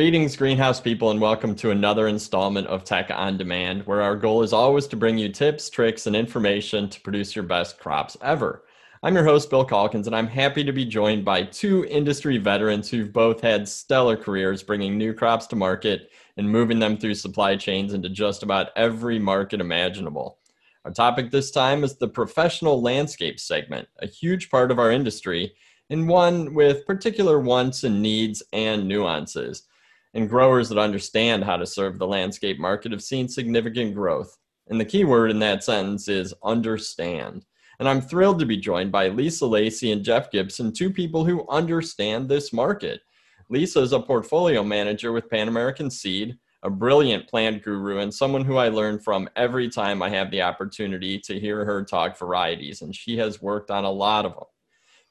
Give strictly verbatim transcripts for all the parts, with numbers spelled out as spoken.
Greetings, greenhouse people, and welcome to another installment of Tech on Demand, where our goal is always to bring you tips, tricks, and information to produce your best crops ever. I'm your host, Bill Calkins, and I'm happy to be joined by two industry veterans who've both had stellar careers bringing new crops to market and moving them through supply chains into just about every market imaginable. Our topic this time is the professional landscape segment, a huge part of our industry, and one with particular wants and needs and nuances. And growers that understand how to serve the landscape market have seen significant growth. And the key word in that sentence is understand. And I'm thrilled to be joined by Lisa Lacey and Jeff Gibson, two people who understand this market. Lisa is a portfolio manager with Pan American Seed, a brilliant plant guru, and someone who I learn from every time I have the opportunity to hear her talk varieties, and she has worked on a lot of them.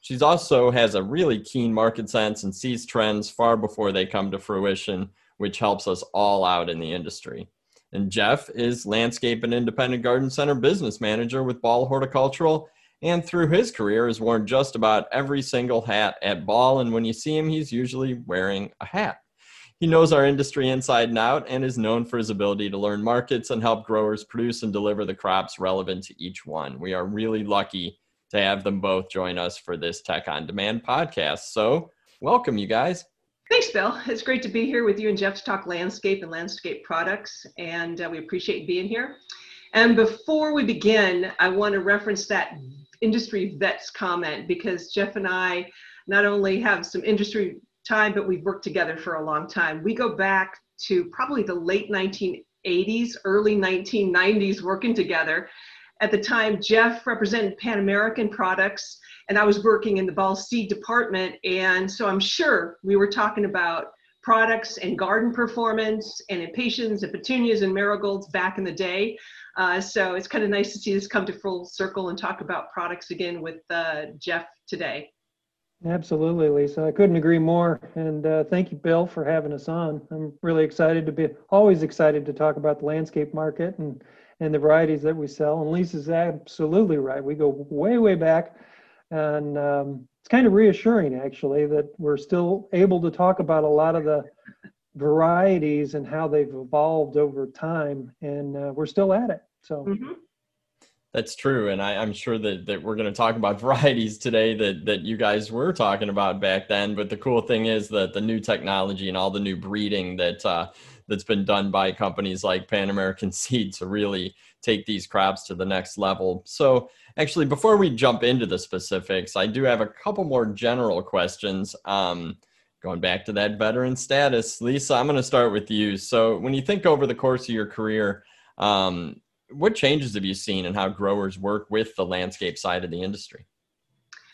She also has a really keen market sense and sees trends far before they come to fruition, which helps us all out in the industry. And Jeff is Landscape and Independent Garden Center Business Manager with Ball Horticultural, and through his career has worn just about every single hat at Ball, and when you see him, he's usually wearing a hat. He knows our industry inside and out and is known for his ability to learn markets and help growers produce and deliver the crops relevant to each one. We are really lucky to have them both join us for this Tech on Demand podcast. So welcome, you guys. Thanks, Bill. It's great to be here with you and Jeff to talk landscape and landscape products, and uh, we appreciate being here. And before we begin, I want to reference that industry vets comment, because Jeff and I not only have some industry time, but we've worked together for a long time. We go back to probably the late nineteen eighties, early nineteen nineties working together. At the time, Jeff represented Pan American products, and I was working in the Ball seed department. And so I'm sure we were talking about products and garden performance and impatiens and petunias and marigolds back in the day. Uh, so it's kind of nice to see this come to full circle and talk about products again with uh, Jeff today. Absolutely, Lisa. I couldn't agree more. And uh, thank you, Bill, for having us on. I'm really excited to be, always excited to talk about the landscape market and and the varieties that we sell. And Lisa's absolutely right. We go way, way back. And um, it's kind of reassuring, actually, that we're still able to talk about a lot of the varieties and how they've evolved over time. And uh, we're still at it. So mm-hmm. That's true. And I, I'm sure that, that we're going to talk about varieties today that, that you guys were talking about back then. But the cool thing is that the new technology and all the new breeding that uh, that's been done by companies like Pan American Seed to really take these crops to the next level. So actually, before we jump into the specifics, I do have a couple more general questions. Um, going back to that veteran status, Lisa, I'm going to start with you. So when you think over the course of your career, um, what changes have you seen in how growers work with the landscape side of the industry?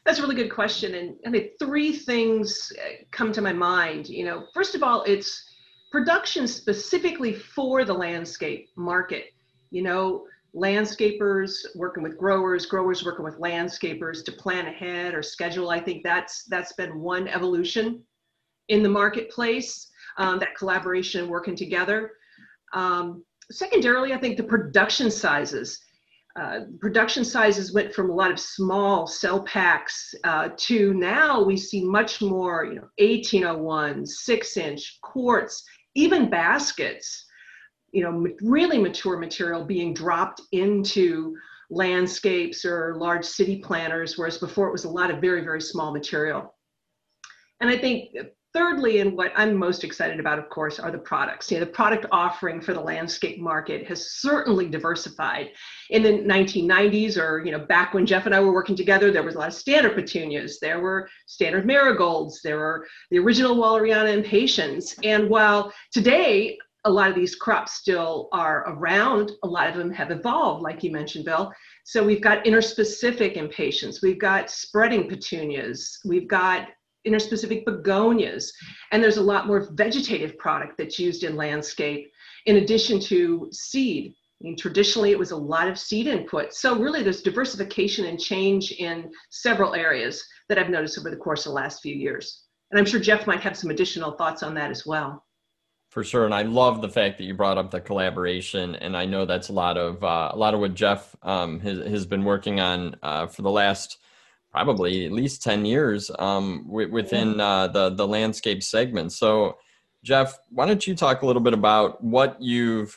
That's a really good question. And I mean, three things come to my mind. You know, first of all, it's production specifically for the landscape market. You know, landscapers working with growers, growers working with landscapers to plan ahead or schedule. I think that's that's been one evolution in the marketplace, um, that collaboration and working together. Um, Secondarily, I think the production sizes. Uh, production sizes went from a lot of small cell packs uh, to now we see much more, you know, eighteen oh one, six inch, quarts, even baskets, you know, really mature material being dropped into landscapes or large city planters, whereas before it was a lot of very, very small material. And I think thirdly, and what I'm most excited about, of course, are the products. You know, the product offering for the landscape market has certainly diversified. In the nineteen nineties, or you know, back when Jeff and I were working together, there was a lot of standard petunias, there were standard marigolds, there were the original Walleriana impatiens. And while today a lot of these crops still are around, a lot of them have evolved, like you mentioned, Bill. So we've got interspecific impatiens, we've got spreading petunias, we've got interspecific begonias, and there's a lot more vegetative product that's used in landscape in addition to seed. I mean, traditionally it was a lot of seed input. So really there's diversification and change in several areas that I've noticed over the course of the last few years. And I'm sure Jeff might have some additional thoughts on that as well. For sure. And I love the fact that you brought up the collaboration. And I know that's a lot of, uh, a lot of what Jeff um, has, has been working on uh, for the last probably at least ten years um, w- within uh, the, the landscape segment. So Jeff, why don't you talk a little bit about what you've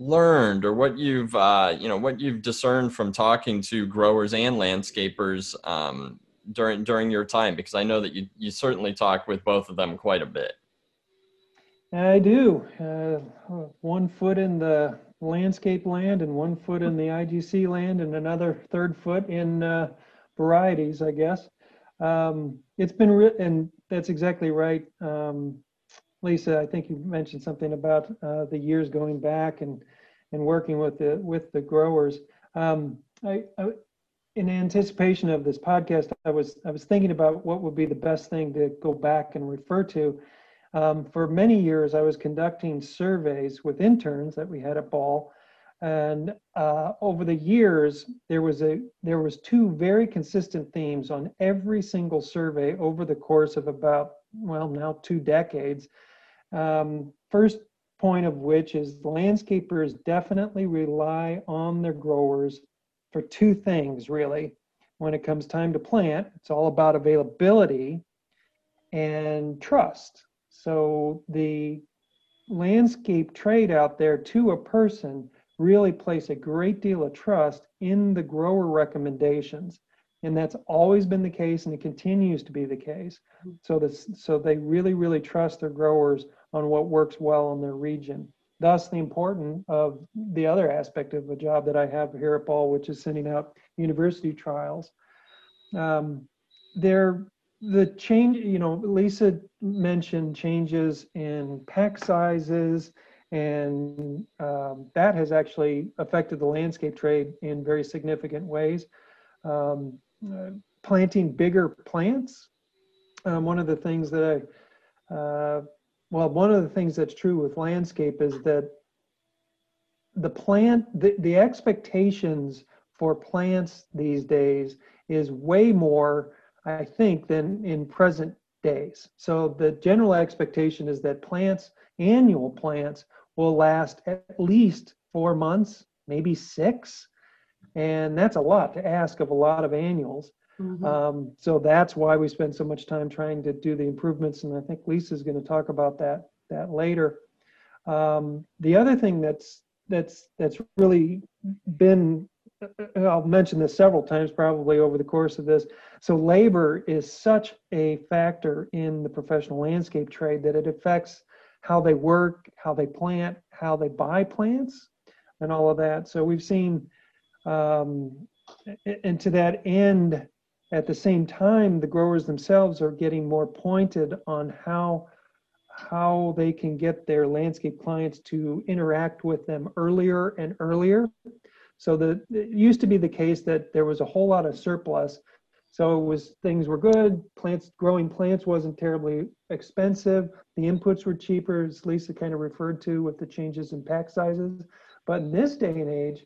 learned or what you've, uh, you know, what you've discerned from talking to growers and landscapers um, during during your time, because I know that you you certainly talk with both of them quite a bit. I do. Uh, one foot in the landscape land and one foot in the I G C land and another third foot in uh, varieties, I guess. Um, it's been, re- and that's exactly right. Um, Lisa, I think you mentioned something about uh, the years going back and and working with the with the growers. Um, I, I, in anticipation of this podcast, I was I was thinking about what would be the best thing to go back and refer to. Um, for many years, I was conducting surveys with interns that we had at Ball, and uh, over the years, there was a there was two very consistent themes on every single survey over the course of about, well, now two decades. Um, first point of which is landscapers definitely rely on their growers for two things, really. When it comes time to plant, it's all about availability and trust. So the landscape trade out there to a person really place a great deal of trust in the grower recommendations. And that's always been the case, and it continues to be the case. So this, so they really, really trust their growers on what works well in their region. Thus, the importance of the other aspect of a job that I have here at Ball, which is sending out university trials. Um, there, the change, you know, Lisa mentioned changes in pack sizes, and um, that has actually affected the landscape trade in very significant ways. Um, uh, planting bigger plants. Um, one of the things that I, uh, well, one of the things that's true with landscape is that the plant, the, the expectations for plants these days is way more, I think, than in present days. So the general expectation is that plants, annual plants, will last at least four months, maybe six. And that's a lot to ask of a lot of annuals. Mm-hmm. Um, so that's why we spend so much time trying to do the improvements. And I think Lisa's going to talk about that that later. Um, the other thing that's that's that's really been, I'll mention this several times probably over the course of this. So labor is such a factor in the professional landscape trade that it affects how they work, how they plant, how they buy plants, and all of that. So we've seen Um, and to that end, at the same time, the growers themselves are getting more pointed on how how they can get their landscape clients to interact with them earlier and earlier. So the, it used to be the case that there was a whole lot of surplus. So it was, things were good, plants, growing plants wasn't terribly expensive, the inputs were cheaper, as Lisa kind of referred to with the changes in pack sizes. But in this day and age,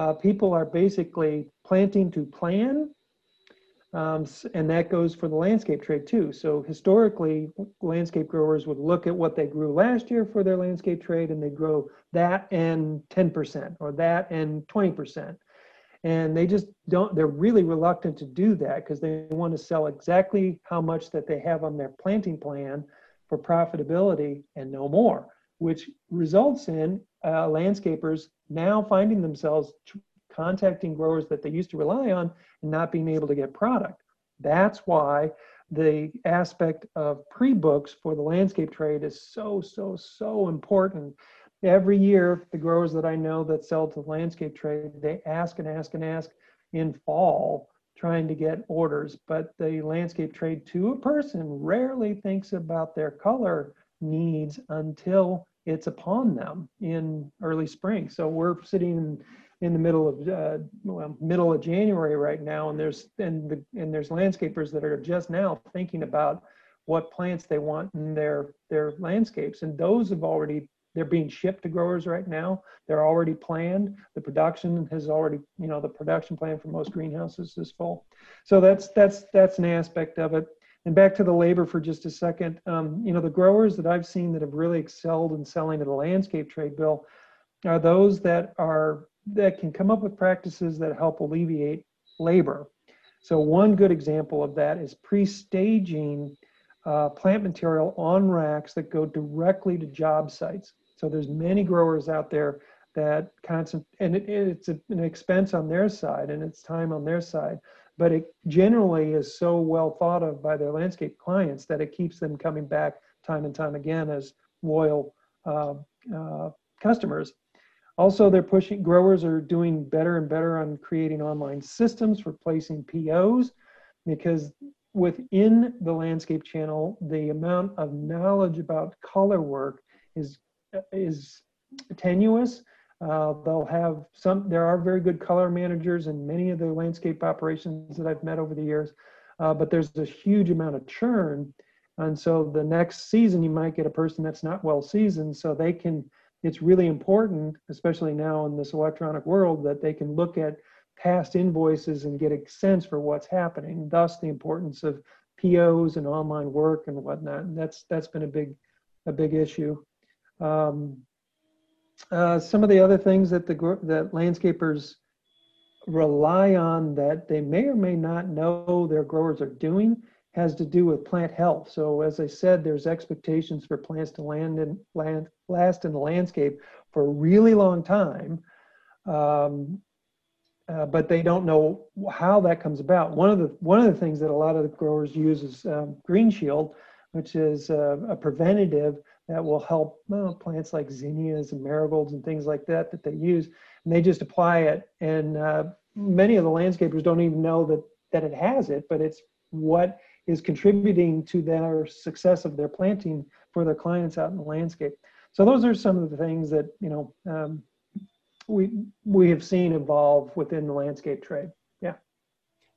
Uh, people are basically planting to plan, um, and that goes for the landscape trade too. So historically, landscape growers would look at what they grew last year for their landscape trade, and they grow that and ten percent or that and twenty percent. And they just don't, they're really reluctant to do that because they want to sell exactly how much that they have on their planting plan for profitability and no more, which results in uh, landscapers now finding themselves contacting growers that they used to rely on and not being able to get product. That's why the aspect of pre-books for the landscape trade is so, so, so important. Every year, the growers that I know that sell to the landscape trade, they ask and ask and ask in fall, trying to get orders. But the landscape trade to a person rarely thinks about their color needs until it's upon them in early spring. So we're sitting in, in the middle of uh, well, middle of January right now, and there's and the, and there's landscapers that are just now thinking about what plants they want in their their landscapes, and those have already, they're being shipped to growers right now. They're already planned. The production has already, you know, the production plan for most greenhouses is full. So that's that's that's an aspect of it. And back to the labor for just a second, um, you know, the growers that I've seen that have really excelled in selling to the landscape trade, Bill, are those that are, that can come up with practices that help alleviate labor. So one good example of that is pre-staging uh, plant material on racks that go directly to job sites. So there's many growers out there that constant, and it, it's an expense on their side and it's time on their side, but it generally is so well thought of by their landscape clients that it keeps them coming back time and time again as loyal uh, uh, customers. Also, they're pushing, growers are doing better and better on creating online systems for placing P Os, because within the landscape channel, the amount of knowledge about color work is is tenuous. Uh, they'll have some, there are very good color managers in many of the landscape operations that I've met over the years, uh, but there's a huge amount of churn. And so the next season you might get a person that's not well seasoned, so they can, it's really important, especially now in this electronic world, that they can look at past invoices and get a sense for what's happening. Thus the importance of P Os and online work and whatnot. And that's, that's been a big, a big issue. Um, uh, some of the other things that the that landscapers rely on that they may or may not know their growers are doing has to do with plant health. So as I said, there's expectations for plants to land and land last in the landscape for a really long time, um, uh, but they don't know how that comes about. One of the one of the things that a lot of the growers use is um, Green Shield, which is uh, a preventative that will help well, plants like zinnias and marigolds and things like that that they use, and they just apply it. And uh, many of the landscapers don't even know that that it has it, but it's what is contributing to their success of their planting for their clients out in the landscape. So those are some of the things that, you know, um, we we have seen evolve within the landscape trade. Yeah.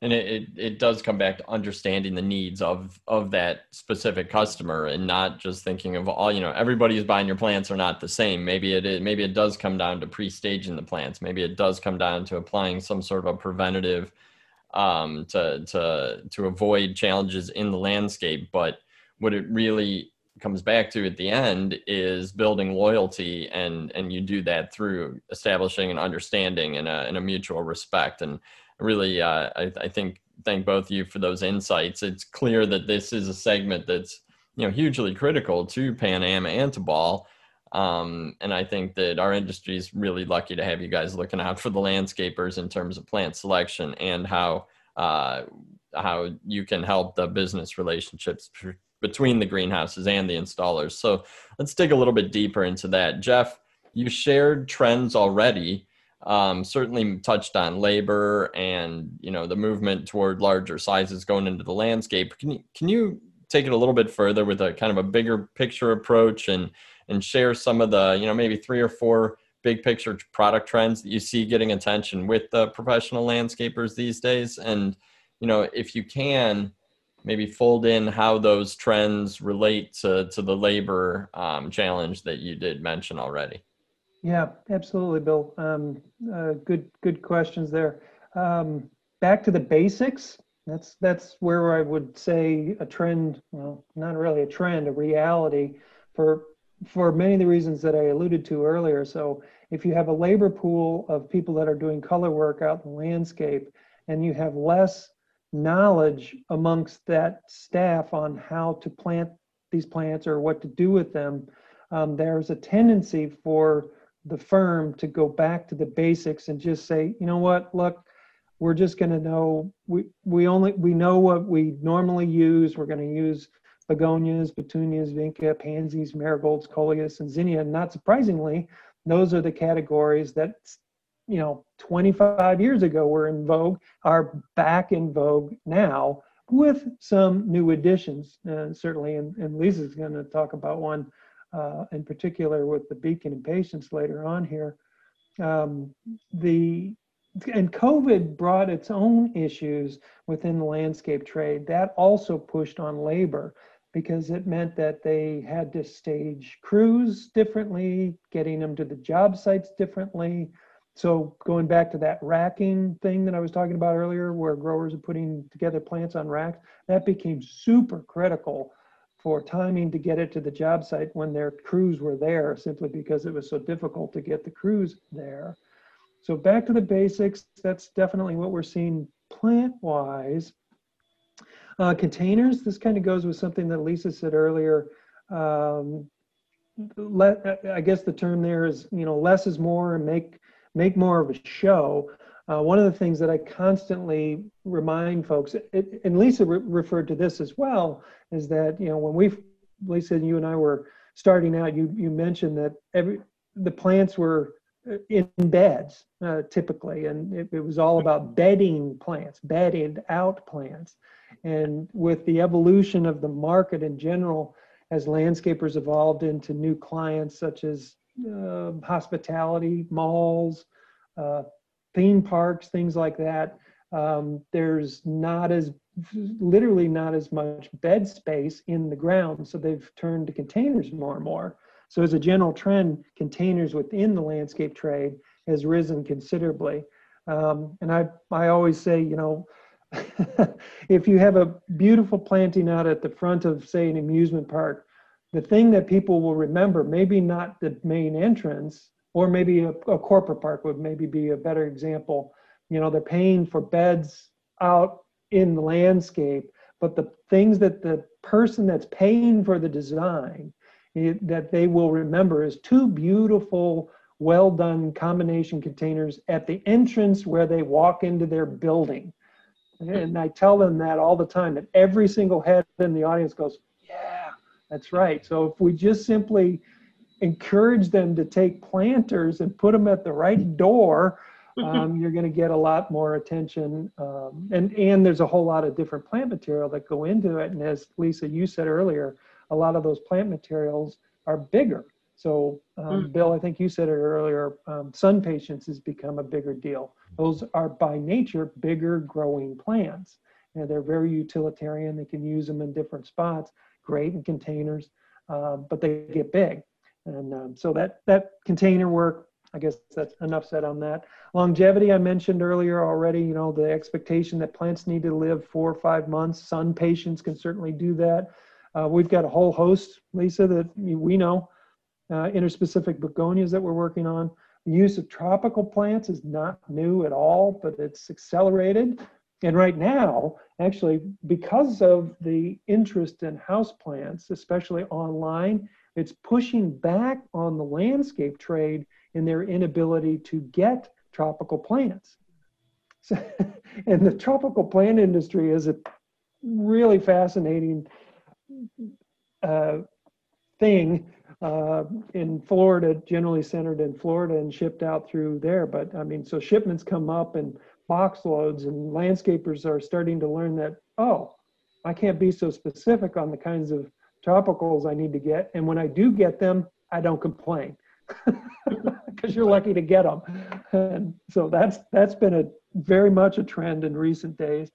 And it, it, it does come back to understanding the needs of, of that specific customer and not just thinking of all, you know, everybody who's buying your plants are not the same. Maybe it is, maybe it does come down to pre-staging the plants. Maybe it does come down to applying some sort of a preventative um, to, to, to avoid challenges in the landscape. But what it really comes back to at the end is building loyalty. And, and you do that through establishing an understanding and a, and a mutual respect. And really, uh, I, I think, thank both of you for those insights. It's clear that this is a segment that's, you know, hugely critical to Pan Am and to Ball. Um, and I think that our industry is really lucky to have you guys looking out for the landscapers in terms of plant selection and how uh, how you can help the business relationships between the greenhouses and the installers. So let's dig a little bit deeper into that. Jeff, you shared trends already, um, certainly touched on labor and, you know, the movement toward larger sizes going into the landscape. Can you, can you take it a little bit further with a kind of a bigger picture approach and and share some of the, you know, maybe three or four big picture product trends that you see getting attention with the professional landscapers these days? And, you know, if you can, maybe fold in how those trends relate to, to the labor um, challenge that you did mention already. Yeah, absolutely, Bill. Um, uh, good, good questions there. Um, back to the basics. That's, that's where I would say a trend, well, not really a trend, a reality for for many of the reasons that I alluded to earlier. So if you have a labor pool of people that are doing color work out in the landscape, and you have less knowledge amongst that staff on how to plant these plants or what to do with them, um, there's a tendency for the firm to go back to the basics and just say, you know what, look, we're just going to know, we, we only, we know what we normally use. We're going to use begonias, petunias, vinca, pansies, marigolds, coleus, and zinnia. And not surprisingly, those are the categories that, you know, twenty-five years ago were in vogue, are back in vogue now with some new additions. Uh, certainly, and, and Lisa's going to talk about one uh, in particular with the Beacon Impatiens later on here. Um, the And COVID brought its own issues within the landscape trade. That also pushed on labor because it meant that they had to stage crews differently, getting them to the job sites differently. So going back to that racking thing that I was talking about earlier, where growers are putting together plants on racks, that became super critical for timing to get it to the job site when their crews were there, simply because it was so difficult to get the crews there. So back to the basics, that's definitely what we're seeing plant-wise. Uh, containers, this kind of goes with something that Lisa said earlier. Um, let, I guess the term there is, you know, less is more, and make, make more of a show. Uh, one of the things that I constantly remind folks, it, and Lisa re referred to this as well, is that, you know, when we, Lisa and you and I were starting out, you, you mentioned that every, the plants were in beds uh, typically, and it, it was all about bedding plants, bedded out plants. And with the evolution of the market in general, as landscapers evolved into new clients such as uh, hospitality, malls, uh, theme parks, things like that, um, there's not as, literally not as much bed space in the ground. So they've turned to containers more and more. So as a general trend, containers within the landscape trade has risen considerably. Um, and I, I always say, you know, if you have a beautiful planting out at the front of, say, an amusement park, the thing that people will remember, maybe not the main entrance, or maybe a, a corporate park would maybe be a better example. You know, they're paying for beds out in the landscape, but the things that the person that's paying for the design it, that they will remember is two beautiful, well done combination containers at the entrance where they walk into their building. And I tell them that all the time, that every single head in the audience goes, yeah, that's right. So if we just simply encourage them to take planters and put them at the right door, um, you're going to get a lot more attention. Um, and, and there's a whole lot of different plant material that go into it. And as Lisa, you said earlier, a lot of those plant materials are bigger. So um, mm. Bill, I think you said it earlier, um, sun patience has become a bigger deal. Those are by nature bigger growing plants. And they're very utilitarian. They can use them in different spots, great in containers, um, but they get big. And um, so that, that container work, I guess that's enough said on that. Longevity, I mentioned earlier already, you know, the expectation that plants need to live four or five months. Sun patience can certainly do that. Uh, we've got a whole host, Lisa, that we know. Uh, interspecific begonias that we're working on. The use of tropical plants is not new at all, but it's accelerated. And right now, actually, because of the interest in houseplants, especially online, it's pushing back on the landscape trade in their inability to get tropical plants. So, and the tropical plant industry is a really fascinating uh, thing. Uh, in Florida, generally centered in Florida and shipped out through there. But I mean, so shipments come up in box loads, and landscapers are starting to learn that, oh, I can't be so specific on the kinds of tropicals I need to get. And when I do get them, I don't complain because you're lucky to get them. And so that's, that's been a very much a trend in recent days.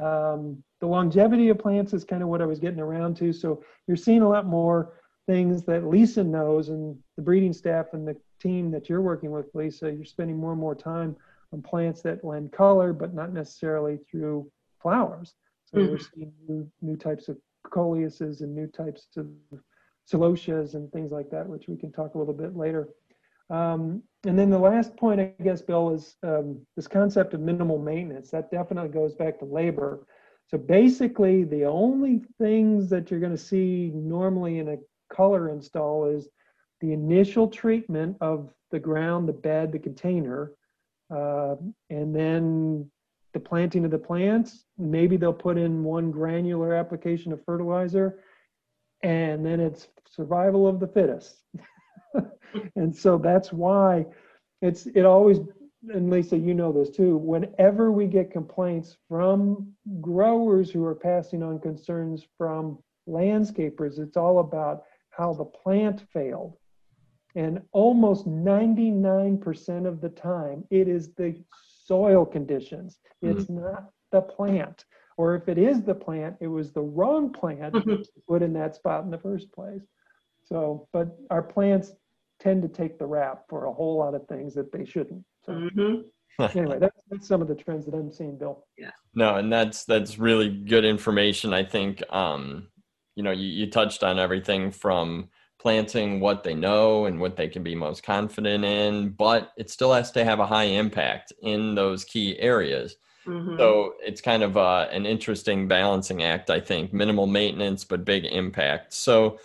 Um, the longevity of plants is kind of what I was getting around to. So you're seeing a lot more things that Lisa knows, and the breeding staff and the team that you're working with, Lisa, you're spending more and more time on plants that lend color, but not necessarily through flowers. So mm-hmm. we're seeing new, new types of coleuses and new types of celotias and things like that, which we can talk a little bit later. Um, and then the last point, I guess, Bill, is um, this concept of minimal maintenance. That definitely goes back to labor. So basically, the only things that you're going to see normally in a color install is the initial treatment of the ground, the bed, the container, uh, and then the planting of the plants. Maybe they'll put in one granular application of fertilizer, and then it's survival of the fittest. And so that's why it's, it always, and Lisa, you know this too, whenever we get complaints from growers who are passing on concerns from landscapers, it's all about how the plant failed. And almost ninety-nine percent of the time, it is the soil conditions. It's mm-hmm. not the plant. Or if it is the plant, it was the wrong plant mm-hmm. put in that spot in the first place. So, but our plants tend to take the rap for a whole lot of things that they shouldn't. So mm-hmm. anyway, that's, that's some of the trends that I'm seeing, Bill. Yeah. No, and that's, that's really good information, I think. Um, You know, you, you touched on everything from planting what they know and what they can be most confident in, but it still has to have a high impact in those key areas. Mm-hmm. So it's kind of uh, an interesting balancing act, I think. Minimal maintenance, but big impact. So,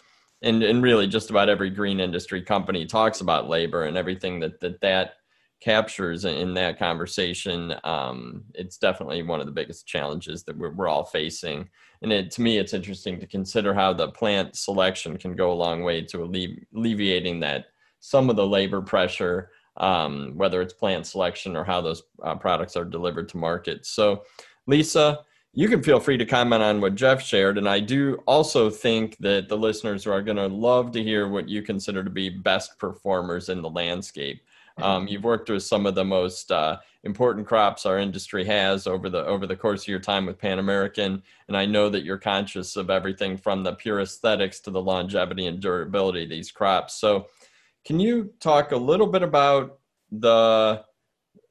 and, and really just about every green industry company talks about labor and everything that that, that captures in that conversation. Um, it's definitely one of the biggest challenges that we're, we're all facing. And it, to me, it's interesting to consider how the plant selection can go a long way to alle- alleviating that, some of the labor pressure, um, whether it's plant selection or how those uh, products are delivered to market. So, Lisa, you can feel free to comment on what Jeff shared. And I do also think that the listeners are going to love to hear what you consider to be best performers in the landscape. Um, you've worked with some of the most uh, important crops our industry has over the over the course of your time with Pan American, and I know that you're conscious of everything from the pure aesthetics to the longevity and durability of these crops. So can you talk a little bit about the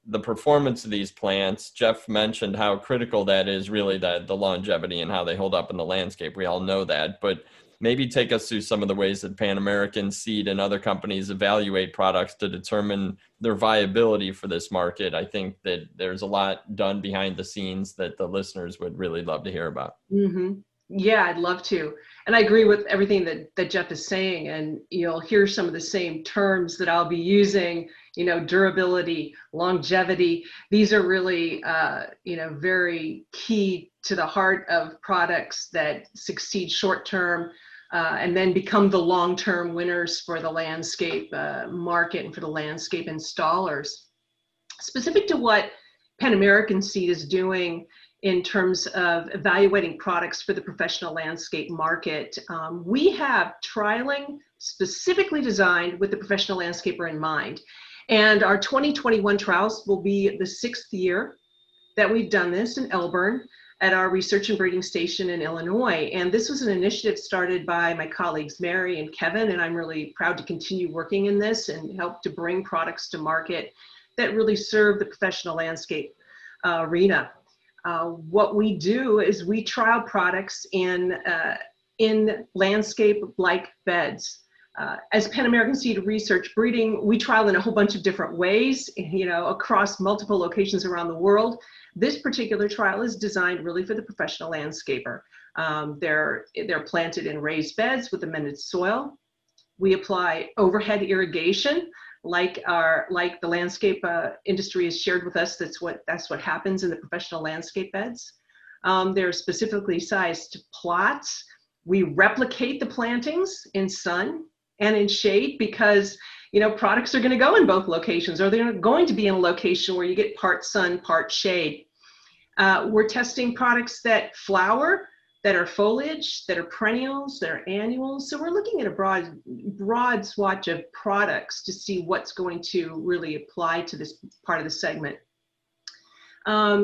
the performance of these plants? Jeff mentioned how critical that is, really, that the longevity and how they hold up in the landscape. We all know that, but maybe take us through some of the ways that Pan American Seed and other companies evaluate products to determine their viability for this market. I think that there's a lot done behind the scenes that the listeners would really love to hear about. Mm-hmm. Yeah, I'd love to. And I agree with everything that, that Jeff is saying. And you'll hear some of the same terms that I'll be using, you know, durability, longevity. These are really, uh, you know, very key to the heart of products that succeed short-term, Uh, and then become the long-term winners for the landscape uh, market and for the landscape installers. Specific to what Pan American Seed is doing in terms of evaluating products for the professional landscape market, um, we have trialing specifically designed with the professional landscaper in mind. And our twenty twenty-one trials will be the sixth year that we've done this in Elburn, at our research and breeding station in Illinois. And this was an initiative started by my colleagues, Mary and Kevin, and I'm really proud to continue working in this and help to bring products to market that really serve the professional landscape uh, arena. Uh, what we do is we trial products in, uh, in landscape-like beds. Uh, as Pan American Seed Research Breeding, we trial in a whole bunch of different ways, you know, across multiple locations around the world. This particular trial is designed really for the professional landscaper. Um, they're, they're planted in raised beds with amended soil. We apply overhead irrigation, like our like the landscape uh, industry has shared with us. That's what that's what happens in the professional landscape beds. Um, they're specifically sized plots. We replicate the plantings in sun and in shade, because, you know, products are going to go in both locations, or they're going to be in a location where you get part sun, part shade. Uh, we're testing products that flower, that are foliage, that are perennials, that are annuals. So we're looking at a broad, broad swatch of products to see what's going to really apply to this part of the segment. Um,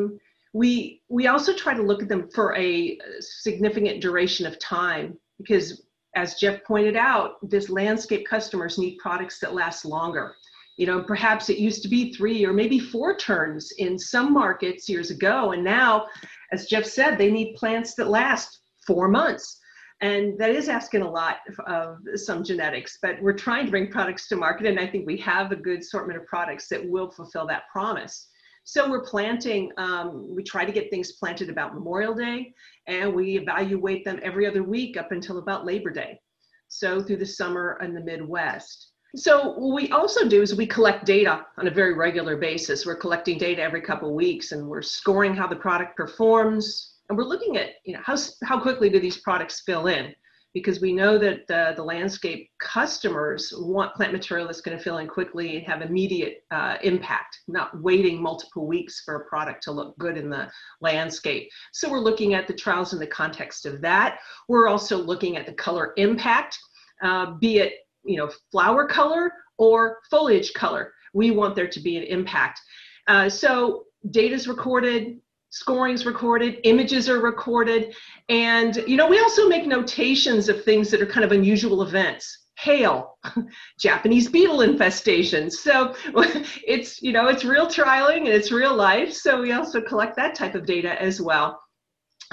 we, we also try to look at them for a significant duration of time, because as Jeff pointed out, this landscape customers need products that last longer. You know, perhaps it used to be three or maybe four turns in some markets years ago. And now, as Jeff said, they need plants that last four months. And that is asking a lot of some genetics, but we're trying to bring products to market. And I think we have a good assortment of products that will fulfill that promise. So we're planting, um, we try to get things planted about Memorial Day, and we evaluate them every other week up until about Labor Day. So through the summer in the Midwest. So what we also do is we collect data on a very regular basis. We're collecting data every couple of weeks, and we're scoring how the product performs. And we're looking at, you know, how, how quickly do these products fill in? Because we know that the, the landscape customers want plant material that's going to fill in quickly and have immediate uh, impact, not waiting multiple weeks for a product to look good in the landscape. So we're looking at the trials in the context of that. We're also looking at the color impact, uh, be it, you know, flower color or foliage color. We want there to be an impact. Uh, so data's recorded, scoring's recorded, images are recorded, and, you know, we also make notations of things that are kind of unusual events. Hail, Japanese beetle infestations. So it's, you know, it's real trialing and it's real life. So we also collect that type of data as well.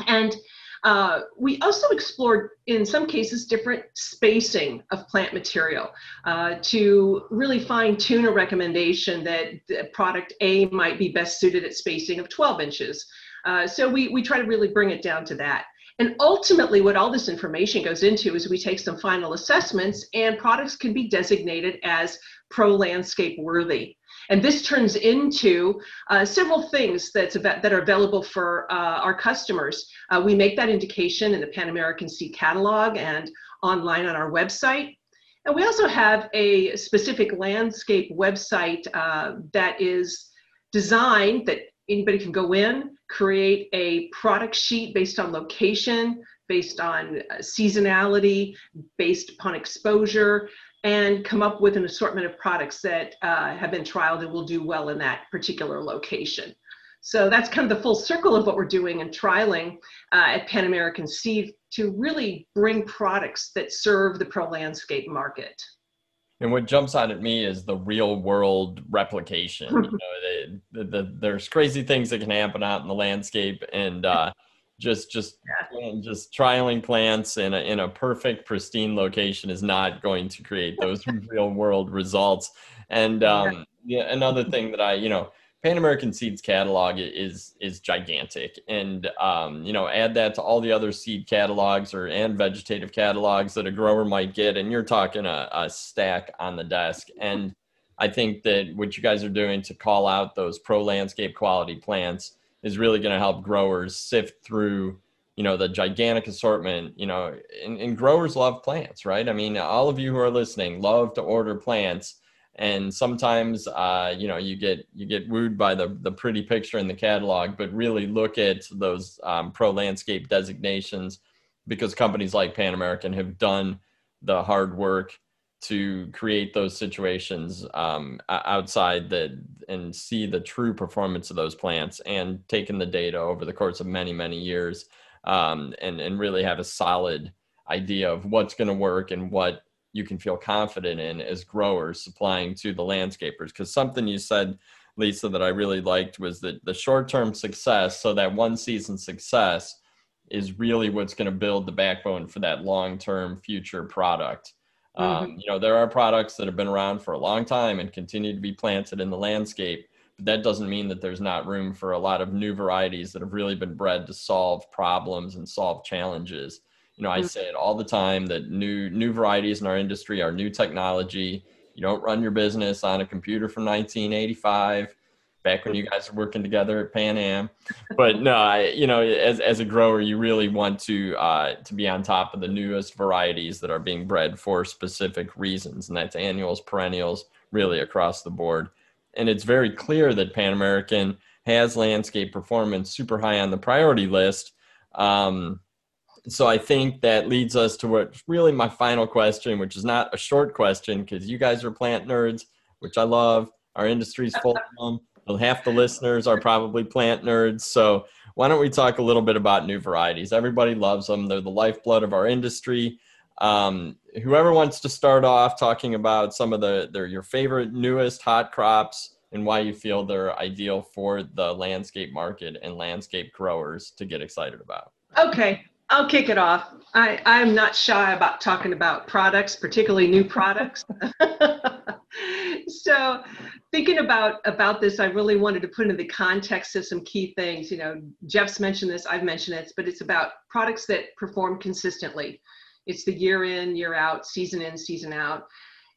And Uh, we also explored, in some cases, different spacing of plant material uh, to really fine tune a recommendation that the product A might be best suited at spacing of twelve inches. Uh, so we, we try to really bring it down to that. And ultimately, what all this information goes into is we take some final assessments, and products can be designated as pro-landscape worthy. And this turns into uh, several things that's about, that are available for uh, our customers. Uh, we make that indication in the Pan American Seed catalog and online on our website. And we also have a specific landscape website uh, that is designed that anybody can go in, create a product sheet based on location, based on seasonality, based upon exposure, and come up with an assortment of products that uh, have been trialed and will do well in that particular location. So that's kind of the full circle of what we're doing and trialing uh, at Pan American Seed to really bring products that serve the pro-landscape market. And what jumps out at me is the real world replication. You know, the, the, the, there's crazy things that can happen out in the landscape, and uh, just just yeah. and just trialing plants in a, in a perfect, pristine location is not going to create those real world results. And um, yeah. Yeah, another thing that I, you know, Pan American Seed's catalog is is gigantic, and um, you know, add that to all the other seed catalogs or and vegetative catalogs that a grower might get, and you're talking a, a stack on the desk. And I think that what you guys are doing to call out those pro landscape quality plants is really going to help growers sift through, you know, the gigantic assortment. You know, and, and growers love plants, right? I mean, all of you who are listening love to order plants. And sometimes, uh, you know, you get you get wooed by the, the pretty picture in the catalog, but really look at those um, pro landscape designations, because companies like Pan American have done the hard work to create those situations um, outside the and see the true performance of those plants, and taken the data over the course of many, many years um, and, and really have a solid idea of what's going to work and what you can feel confident in as growers supplying to the landscapers. Because something you said, Lisa, that I really liked was that the short-term success, so that one season success, is really what's going to build the backbone for that long-term future product. Mm-hmm. Um, you know, there are products that have been around for a long time and continue to be planted in the landscape, but that doesn't mean that there's not room for a lot of new varieties that have really been bred to solve problems and solve challenges. You know, I say it all the time that new new varieties in our industry are new technology. You don't run your business on a computer from nineteen eighty-five, back when you guys were working together at Pan Am. But no, I, you know, as as a grower, you really want to uh, to be on top of the newest varieties that are being bred for specific reasons, and that's annuals, perennials, really across the board. And it's very clear that Pan American has landscape performance super high on the priority list. Um, So I think that leads us to what's really my final question, which is not a short question, because you guys are plant nerds, which I love. Our industry's full of them. Half the listeners are probably plant nerds. So why don't we talk a little bit about new varieties? Everybody loves them. They're the lifeblood of our industry. Um, whoever wants to start off talking about some of the their your favorite, newest hot crops and why you feel they're ideal for the landscape market and landscape growers to get excited about. Okay. I'll kick it off. I, I'm not shy about talking about products, particularly new products. So thinking about, about this, I really wanted to put into the context of some key things. You know, Jeff's mentioned this, I've mentioned it, but it's about products that perform consistently. It's the year in, year out, season in, season out.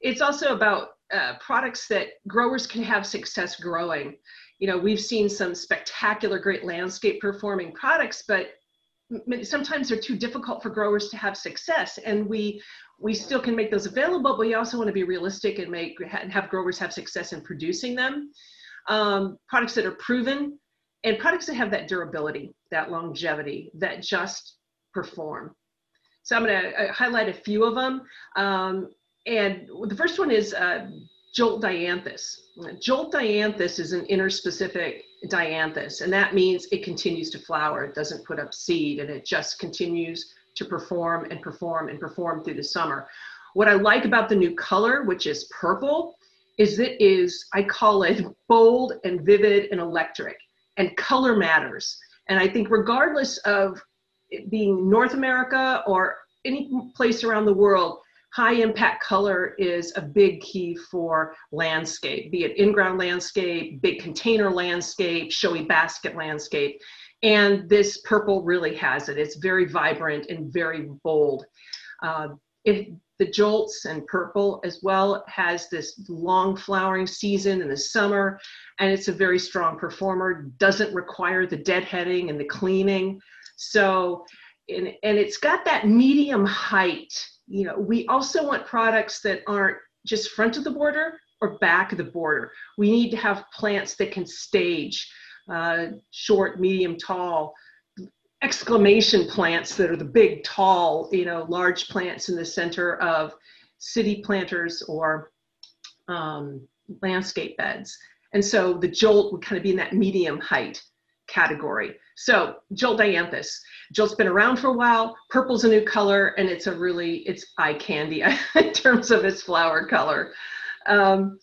It's also about uh, products that growers can have success growing. You know, we've seen some spectacular, great landscape performing products, but sometimes they're too difficult for growers to have success, and we we still can make those available, but we also want to be realistic and make and have growers have success in producing them. Um, products that are proven, and products that have that durability, that longevity, that just perform. So I'm going to highlight a few of them, um, and the first one is uh, Jolt Dianthus. Jolt Dianthus is an interspecific dianthus, and that means it continues to flower. It doesn't put up seed, and it just continues to perform and perform and perform through the summer. What I like about the new color, which is purple, is it is, I call it bold and vivid and electric, and color matters. And I think regardless of it being North America or any place around the world, high impact color is a big key for landscape, be it in-ground landscape, big container landscape, showy basket landscape. And this purple really has it. It's very vibrant and very bold. Uh, it, the jolts and purple as well has this long flowering season in the summer, and it's a very strong performer, doesn't require the deadheading and the cleaning. So, and, and it's got that medium height. You know, we also want products that aren't just front of the border or back of the border. We need to have plants that can stage. Uh, short, medium, tall, exclamation plants that are the big, tall, you know, large plants in the center of city planters or um, landscape beds. And so the jolt would kind of be in that medium height category. So Jolt Dianthus. Jolt's been around for a while. Purple's a new color, and it's a really, it's eye candy in terms of its flower color. Um,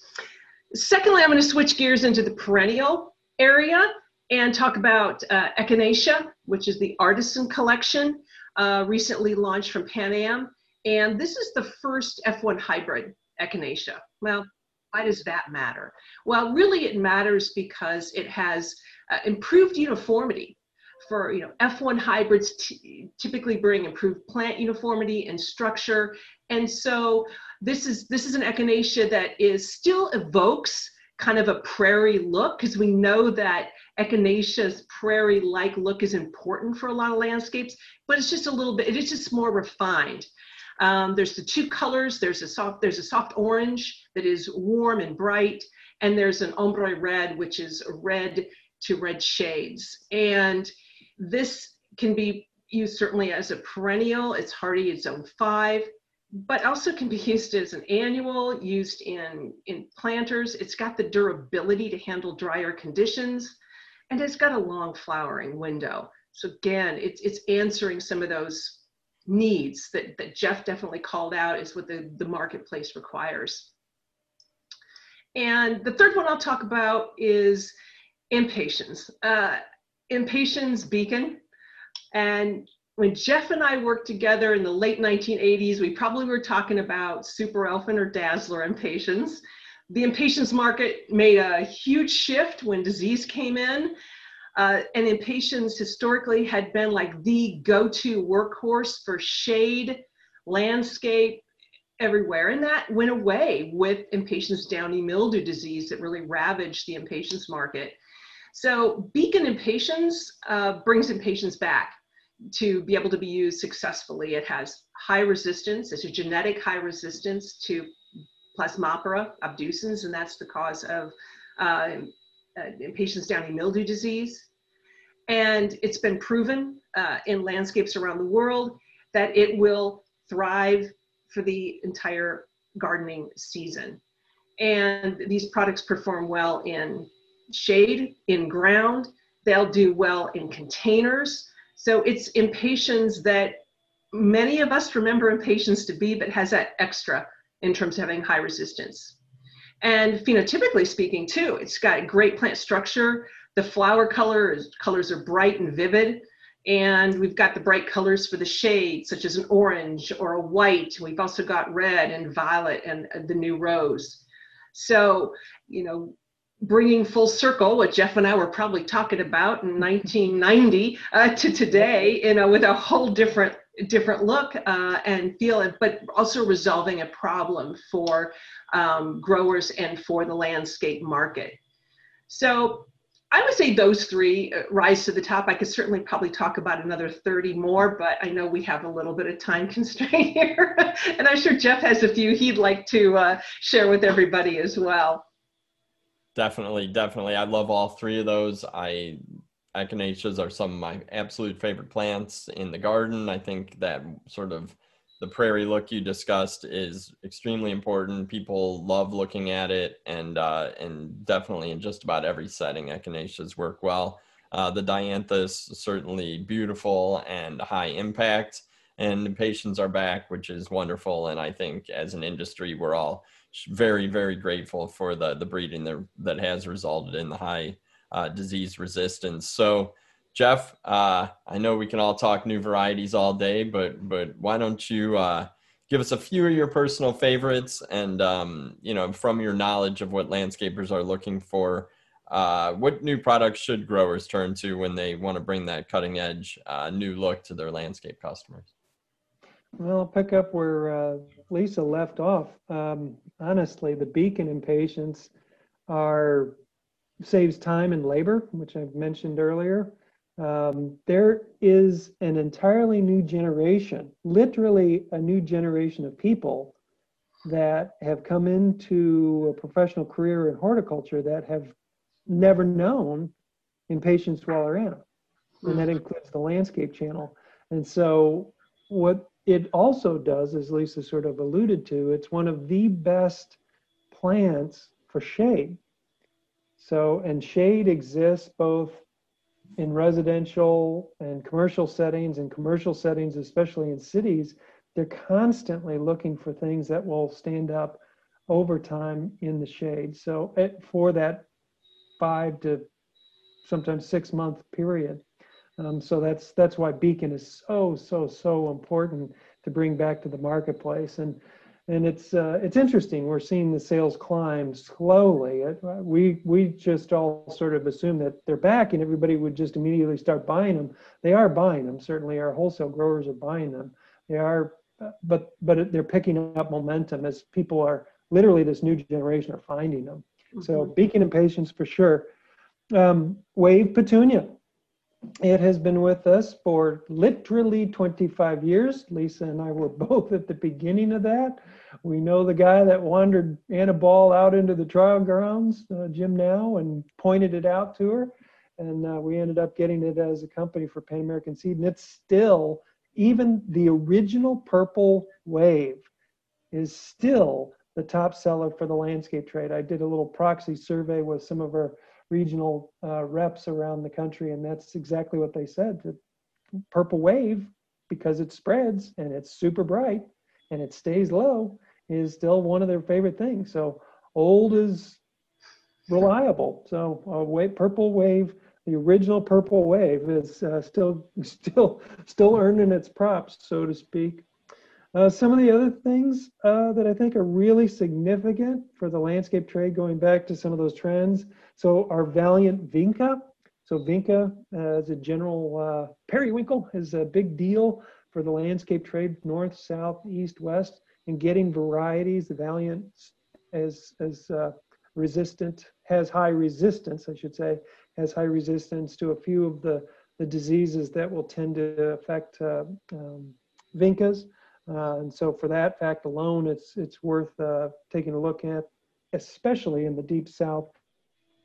secondly, I'm going to switch gears into the perennial area and talk about uh, Echinacea, which is the Artisan collection, uh, recently launched from Pan Am. And this is the first F one hybrid Echinacea. Well, why does that matter? Well, really it matters because it has uh, improved uniformity. For, you know, F one hybrids t typically bring improved plant uniformity and structure. And so this is, this is an Echinacea that is still evokes kind of a prairie look, because we know that Echinacea's prairie-like look is important for a lot of landscapes, but it's just a little bit, it's just more refined. Um, there's the two colors, there's a soft, there's a soft orange that is warm and bright, and there's an ombre red, which is red to red shades. And this can be used certainly as a perennial, it's hardy in zone five, but also can be used as an annual, used in, in planters. It's got the durability to handle drier conditions, and it's got a long flowering window. So again, it's, it's answering some of those needs that, that Jeff definitely called out is what the, the marketplace requires. And the third one I'll talk about is Impatiens. Uh, Impatiens Beacon. And when Jeff and I worked together in the late nineteen eighties, we probably were talking about Super Elfin or Dazzler Impatiens. The Impatiens market made a huge shift when disease came in, uh, and Impatiens historically had been like the go-to workhorse for shade, landscape, everywhere, and that went away with Impatiens downy mildew disease that really ravaged the Impatiens market. So Beacon Impatiens uh, brings Impatiens back to be able to be used successfully. It has high resistance, it's a genetic high resistance to Plasmopara abducens, and that's the cause of uh, Impatiens downy mildew disease. And it's been proven uh, in landscapes around the world that it will thrive for the entire gardening season. And these products perform well in shade, in ground, they'll do well in containers. So it's Impatiens that many of us remember Impatiens to be, but has that extra in terms of having high resistance. And phenotypically speaking too, it's got great plant structure. The flower color is, colors are bright and vivid. And we've got the bright colors for the shade, such as an orange or a white. We've also got red and violet and the new rose. So, you know, bringing full circle what Jeff and I were probably talking about in nineteen ninety uh, to today, you know, with a whole different different look uh, and feel, but also resolving a problem for um, growers and for the landscape market. So I would say those three rise to the top. I could certainly probably talk about another thirty more, but I know we have a little bit of time constraint here. And I'm sure Jeff has a few he'd like to uh, share with everybody as well. Definitely, definitely. I love all three of those. I, Echinaceas are some of my absolute favorite plants in the garden. I think that sort of the prairie look you discussed is extremely important. People love looking at it, and uh, and definitely in just about every setting, Echinaceas work well. Uh, the Dianthus, certainly beautiful and high impact, and Impatiens are back, which is wonderful. And I think as an industry, we're all very, very grateful for the, the breeding that, that has resulted in the high uh, disease resistance. So Jeff, uh, I know we can all talk new varieties all day, but but why don't you uh, give us a few of your personal favorites and, um, you know, from your knowledge of what landscapers are looking for, uh, what new products should growers turn to when they want to bring that cutting edge uh, new look to their landscape customers? Well, I'll pick up where uh, Lisa left off. Um, honestly, the Beacon Impatiens are saves time and labor, which I've mentioned earlier. Um, there is an entirely new generation, literally a new generation of people that have come into a professional career in horticulture that have never known Impatiens Walleriana, and that includes the landscape channel. And so what it also does, as Lisa sort of alluded to, it's one of the best plants for shade. So, and shade exists both in residential and commercial settings, and commercial settings, especially in cities, they're constantly looking for things that will stand up over time in the shade. So at, for that five to sometimes six month period. Um, so that's that's why Beacon is so, so, so important to bring back to the marketplace. And and it's uh, it's interesting, we're seeing the sales climb slowly. It, we we just all sort of assume that they're back and everybody would just immediately start buying them. They are buying them, certainly our wholesale growers are buying them. They are, but but they're picking up momentum as people are, literally this new generation are finding them. Mm-hmm. So Beacon Impatiens for sure. Um, Wave Petunia. It has been with us for literally twenty-five years. Lisa and I were both at the beginning of that. We know the guy that wandered Anna Ball out into the trial grounds, uh, Jim Now, and pointed it out to her. And uh, we ended up getting it as a company for Pan American Seed. And it's still, even the original purple wave is still the top seller for the landscape trade. I did a little proxy survey with some of our regional uh, reps around the country, and that's exactly what they said. The purple wave, because it spreads and it's super bright and it stays low, is still one of their favorite things. So old is reliable. So a wave, purple wave, the original purple wave is uh, still still still earning its props, so to speak. Uh, some of the other things uh, that I think are really significant for the landscape trade, going back to some of those trends. So our Valiant Vinca. So Vinca uh, as a general uh, periwinkle is a big deal for the landscape trade, north, south, east, west, and getting varieties. The Valiant is, is uh, resistant, has high resistance, I should say, has high resistance to a few of the, the diseases that will tend to affect uh, um, Vincas. Uh, and so for that fact alone, it's it's worth uh, taking a look at, especially in the deep south,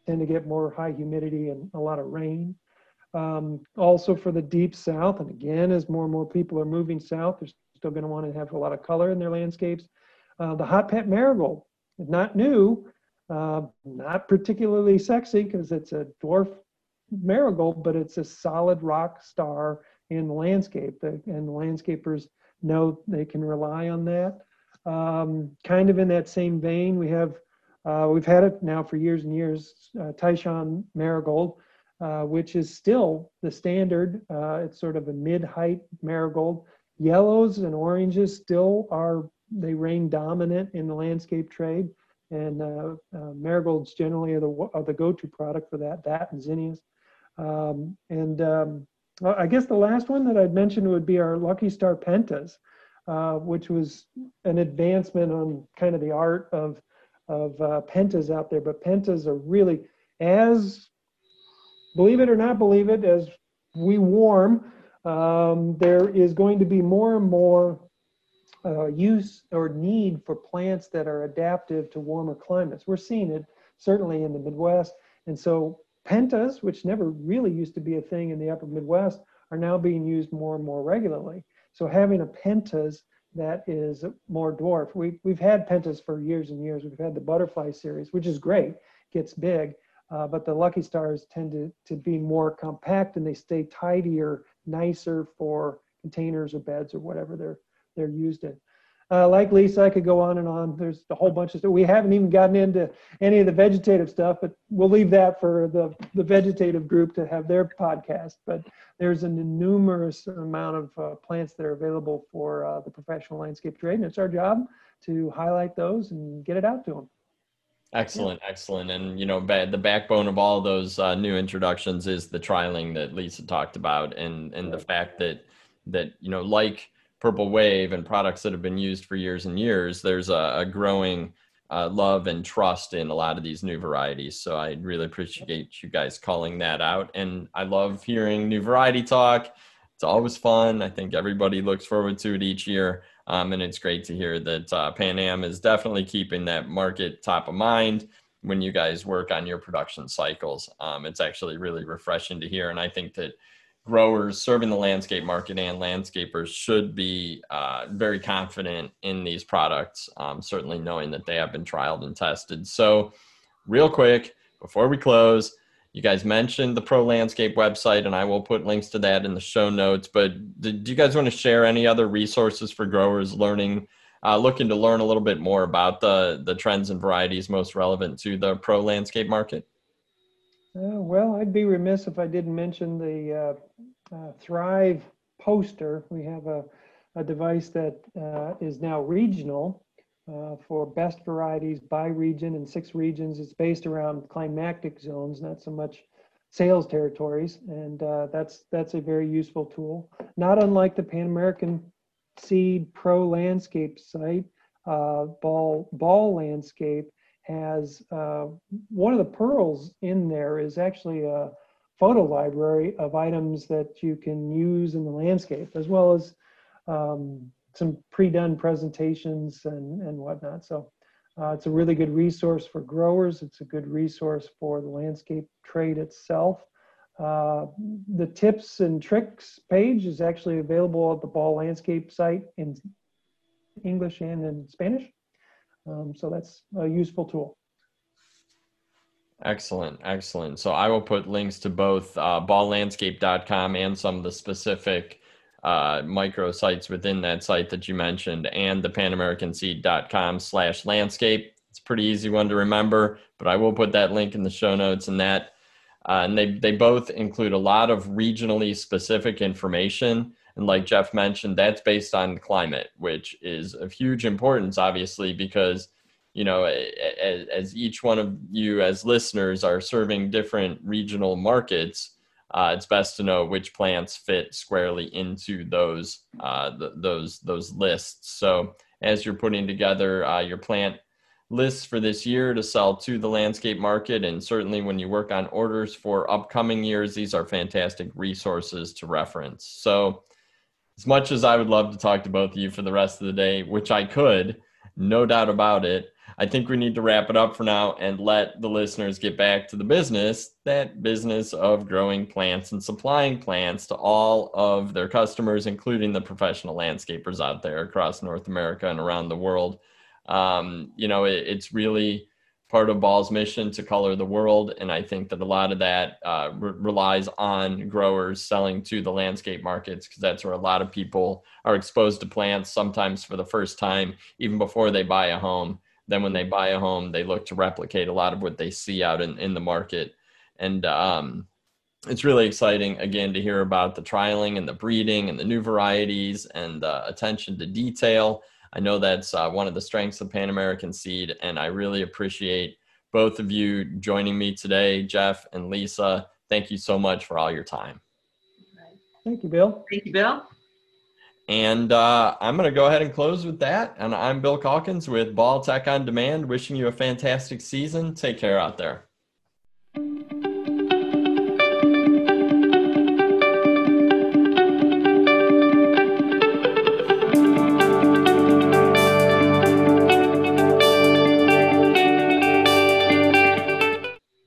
tend to get more high humidity and a lot of rain. Um, also for the deep south, and again, as more and more people are moving south, they're still going to want to have a lot of color in their landscapes. Uh, the Hot Pet Marigold, not new, uh, not particularly sexy because it's a dwarf marigold, but it's a solid rock star in the landscape, the, and the landscapers know they can rely on that. Um, kind of in that same vein, we have, uh, we've had it now for years and years, uh, Taishan Marigold, uh, which is still the standard. Uh, it's sort of a mid-height marigold. Yellows and oranges still are, they reign dominant in the landscape trade. And uh, uh, marigolds generally are the, are the go-to product for that, that and zinnias. Um, and um, I guess the last one that I'd mentioned would be our Lucky Star Pentas, uh, which was an advancement on kind of the art of, of uh, pentas out there. But pentas are really, as, believe it or not believe it, as we warm, um, there is going to be more and more uh, use or need for plants that are adaptive to warmer climates. We're seeing it certainly in the Midwest. And so pentas, which never really used to be a thing in the upper Midwest, are now being used more and more regularly. So having a pentas that is more dwarf. We, we've had pentas for years and years. We've had the butterfly series, which is great, gets big, uh, but the Lucky Stars tend to, to be more compact and they stay tidier, nicer for containers or beds or whatever they're, they're used in. Uh, like Lisa, I could go on and on. There's a whole bunch of stuff. We haven't even gotten into any of the vegetative stuff, but we'll leave that for the, the vegetative group to have their podcast. But there's an enormous amount of uh, plants that are available for uh, the professional landscape trade, and it's our job to highlight those and get it out to them. Excellent, yeah. Excellent. And, you know, ba the backbone of all those uh, new introductions is the trialing that Lisa talked about, and, and the fact that, that, you know, like Purple Wave and products that have been used for years and years, there's a, a growing uh, love and trust in a lot of these new varieties. So I really appreciate you guys calling that out. And I love hearing new variety talk. It's always fun. I think everybody looks forward to it each year. Um, and it's great to hear that uh, Pan Am is definitely keeping that market top of mind when you guys work on your production cycles. Um, it's actually really refreshing to hear. And I think that growers serving the landscape market and landscapers should be uh, very confident in these products, um, certainly knowing that they have been trialed and tested. So real quick, before we close, you guys mentioned the Pro Landscape website, and I will put links to that in the show notes. But do you guys want to share any other resources for growers learning, uh, looking to learn a little bit more about the, the trends and varieties most relevant to the Pro Landscape market? Uh, well, I'd be remiss if I didn't mention the uh, uh, Thrive poster. We have a, a device that uh, is now regional. Uh, for best varieties by region in six regions. It's based around climatic zones, not so much sales territories. And uh, that's that's a very useful tool. Not unlike the Pan American Seed Pro Landscape site, uh, Ball, Ball Landscape has uh, one of the pearls in there is actually a photo library of items that you can use in the landscape, as well as um, some pre-done presentations and, and whatnot. So uh, it's a really good resource for growers. It's a good resource for the landscape trade itself. Uh, the tips and tricks page is actually available at the Ball Landscape site in English and in Spanish. Um, so that's a useful tool. Excellent, excellent. So I will put links to both uh, ball landscape dot com and some of the specific uh micro sites within that site that you mentioned, and the pan american seed dot com slash landscape. It's a pretty easy one to remember, but I will put that link in the show notes, and that uh, and they they both include a lot of regionally specific information. And like Jeff mentioned, that's based on climate, which is of huge importance, obviously, because, you know, as, as each one of you as listeners are serving different regional markets, Uh, it's best to know which plants fit squarely into those uh, th those those lists. So as you're putting together uh, your plant lists for this year to sell to the landscape market, and certainly when you work on orders for upcoming years, these are fantastic resources to reference. So as much as I would love to talk to both of you for the rest of the day, which I could, no doubt about it, I think we need to wrap it up for now and let the listeners get back to the business, that business of growing plants and supplying plants to all of their customers, including the professional landscapers out there across North America and around the world. Um, you know, it, it's really part of Ball's mission to color the world. And I think that a lot of that uh, re relies on growers selling to the landscape markets, because that's where a lot of people are exposed to plants, sometimes for the first time, even before they buy a home. Then when they buy a home, they look to replicate a lot of what they see out in, in the market. And um, it's really exciting, again, to hear about the trialing and the breeding and the new varieties and the attention to detail. I know that's uh, one of the strengths of Pan American Seed, and I really appreciate both of you joining me today, Jeff and Lisa. Thank you so much for all your time. Thank you, Bill. Thank you, Bill. And uh, I'm going to go ahead and close with that. And I'm Bill Calkins with Ball Tech On Demand, wishing you a fantastic season. Take care out there.